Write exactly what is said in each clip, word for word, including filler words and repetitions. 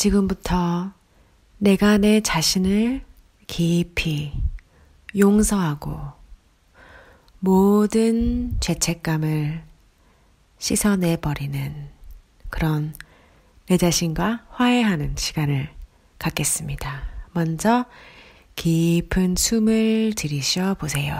지금부터 내가 내 자신을 깊이 용서하고 모든 죄책감을 씻어내버리는 그런 내 자신과 화해하는 시간을 갖겠습니다. 먼저 깊은 숨을 들이쉬어 보세요.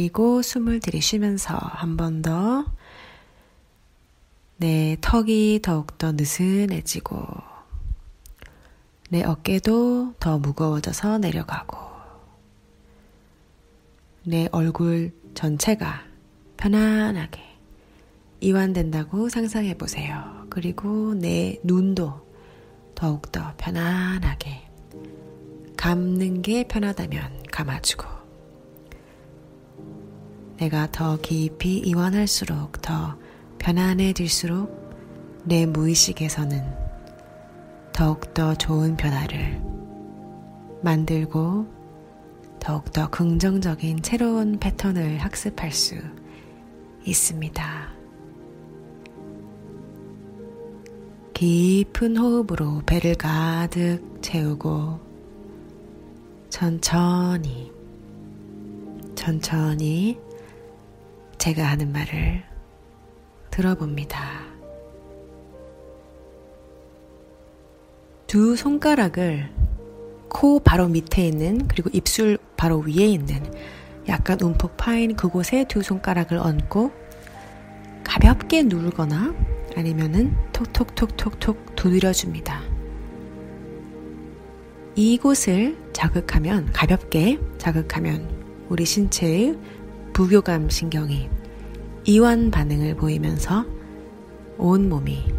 그리고 숨을 들이쉬면서 한 번 더 내 턱이 더욱더 느슨해지고 내 어깨도 더 무거워져서 내려가고 내 얼굴 전체가 편안하게 이완된다고 상상해보세요. 그리고 내 눈도 더욱더 편안하게 감는 게 편하다면 감아주고 내가 더 깊이 이완할수록 더 편안해질수록 내 무의식에서는 더욱더 좋은 변화를 만들고 더욱더 긍정적인 새로운 패턴을 학습할 수 있습니다. 깊은 호흡으로 배를 가득 채우고 천천히 천천히 제가 하는 말을 들어봅니다. 두 손가락을 코 바로 밑에 있는 그리고 입술 바로 위에 있는 약간 움푹 파인 그곳에 두 손가락을 얹고 가볍게 누르거나 아니면은 톡톡톡톡톡 두드려줍니다. 이곳을 자극하면 가볍게 자극하면 우리 신체의 부교감 신경이 이완 반응을 보이면서 온 몸이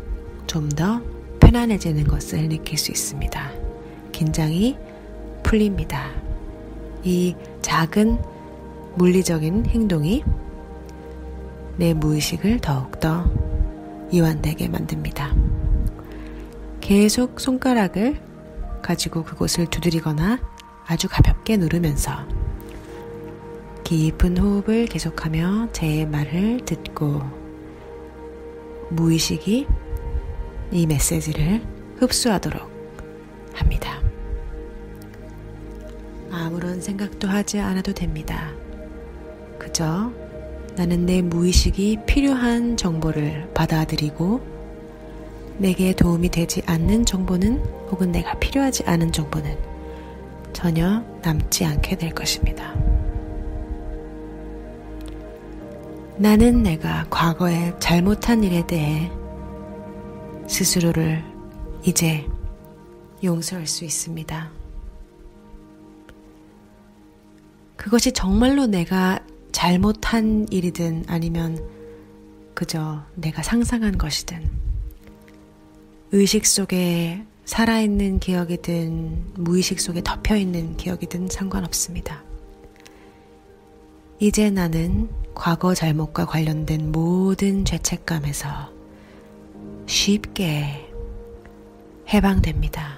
좀 더 편안해지는 것을 느낄 수 있습니다. 긴장이 풀립니다. 이 작은 물리적인 행동이 내 무의식을 더욱더 이완되게 만듭니다. 계속 손가락을 가지고 그곳을 두드리거나 아주 가볍게 누르면서 깊은 호흡을 계속하며 제 말을 듣고 무의식이 이 메시지를 흡수하도록 합니다. 아무런 생각도 하지 않아도 됩니다. 그저 나는 내 무의식이 필요한 정보를 받아들이고 내게 도움이 되지 않는 정보는 혹은 내가 필요하지 않은 정보는 전혀 남지 않게 될 것입니다. 나는 내가 과거에 잘못한 일에 대해 스스로를 이제 용서할 수 있습니다. 그것이 정말로 내가 잘못한 일이든 아니면 그저 내가 상상한 것이든 의식 속에 살아있는 기억이든 무의식 속에 덮여있는 기억이든 상관없습니다. 이제 나는 과거 잘못과 관련된 모든 죄책감에서 쉽게 해방됩니다.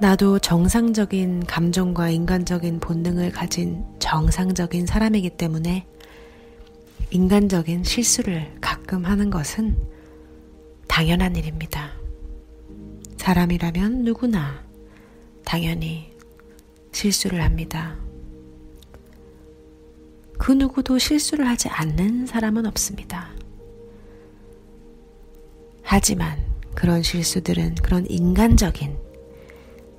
나도 정상적인 감정과 인간적인 본능을 가진 정상적인 사람이기 때문에 인간적인 실수를 가끔 하는 것은 당연한 일입니다. 사람이라면 누구나 당연히 실수를 합니다. 그 누구도 실수를 하지 않는 사람은 없습니다. 하지만 그런 실수들은 그런 인간적인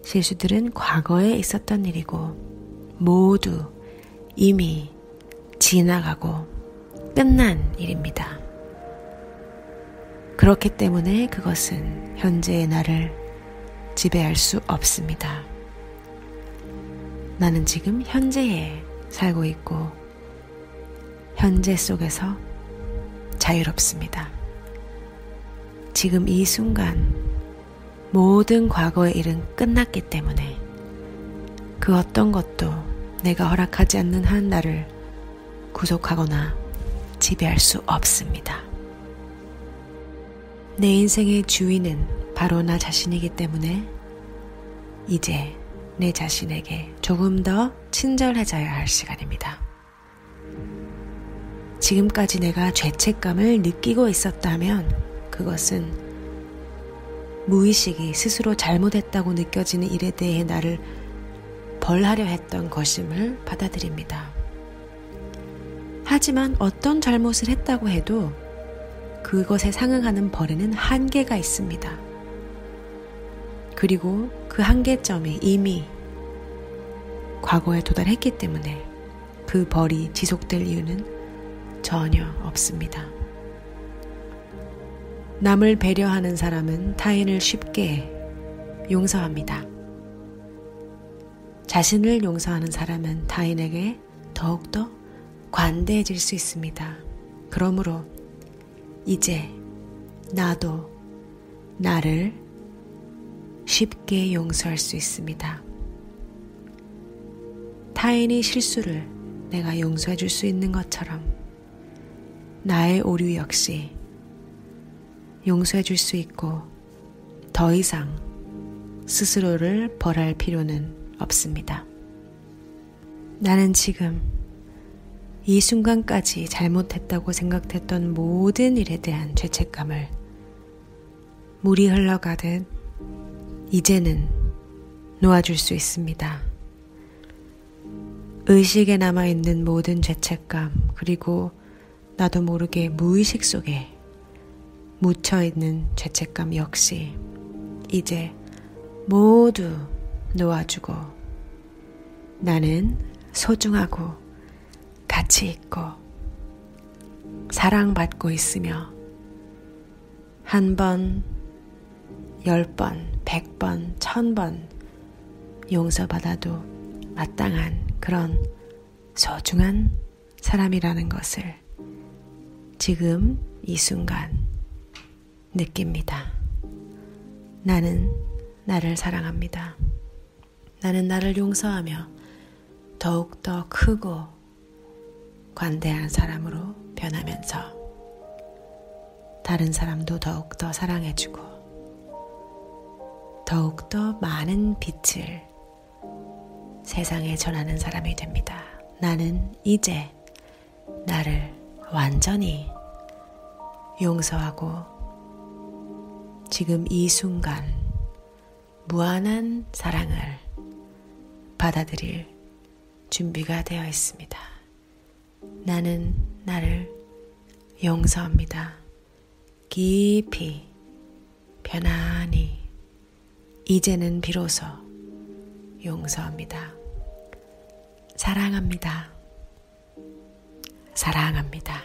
실수들은 과거에 있었던 일이고 모두 이미 지나가고 끝난 일입니다. 그렇기 때문에 그것은 현재의 나를 지배할 수 없습니다. 나는 지금 현재에 살고 있고 현재 속에서 자유롭습니다. 지금 이 순간 모든 과거의 일은 끝났기 때문에 그 어떤 것도 내가 허락하지 않는 한 나를 구속하거나 지배할 수 없습니다. 내 인생의 주인은 바로 나 자신이기 때문에 이제 내 자신에게 조금 더 친절해져야 할 시간입니다. 지금까지 내가 죄책감을 느끼고 있었다면 그것은 무의식이 스스로 잘못했다고 느껴지는 일에 대해 나를 벌하려 했던 것임을 받아들입니다. 하지만 어떤 잘못을 했다고 해도 그것에 상응하는 벌에는 한계가 있습니다. 그리고 그 한계점이 이미 과거에 도달했기 때문에 그 벌이 지속될 이유는 전혀 없습니다. 남을 배려하는 사람은 타인을 쉽게 용서합니다. 자신을 용서하는 사람은 타인에게 더욱더 관대해질 수 있습니다. 그러므로 이제 나도 나를 쉽게 용서할 수 있습니다. 타인의 실수를 내가 용서해 줄 수 있는 것처럼 나의 오류 역시 용서해 줄 수 있고 더 이상 스스로를 벌할 필요는 없습니다. 나는 지금 이 순간까지 잘못했다고 생각했던 모든 일에 대한 죄책감을 물이 흘러가듯 이제는 놓아줄 수 있습니다. 의식에 남아있는 모든 죄책감, 그리고 나도 모르게 무의식 속에 묻혀있는 죄책감 역시 이제 모두 놓아주고 나는 소중하고 가치 있고 사랑받고 있으며 한 번, 열 번, 백 번, 천 번 용서받아도 마땅한 그런 소중한 사람이라는 것을 지금 이 순간 느낍니다. 나는 나를 사랑합니다. 나는 나를 용서하며 더욱더 크고 관대한 사람으로 변하면서 다른 사람도 더욱더 사랑해주고 더욱더 많은 빛을 세상에 전하는 사람이 됩니다. 나는 이제 나를 완전히 용서하고 지금 이 순간 무한한 사랑을 받아들일 준비가 되어 있습니다. 나는 나를 용서합니다. 깊이 편안히 이제는 비로소 용서합니다. 사랑합니다. 사랑합니다.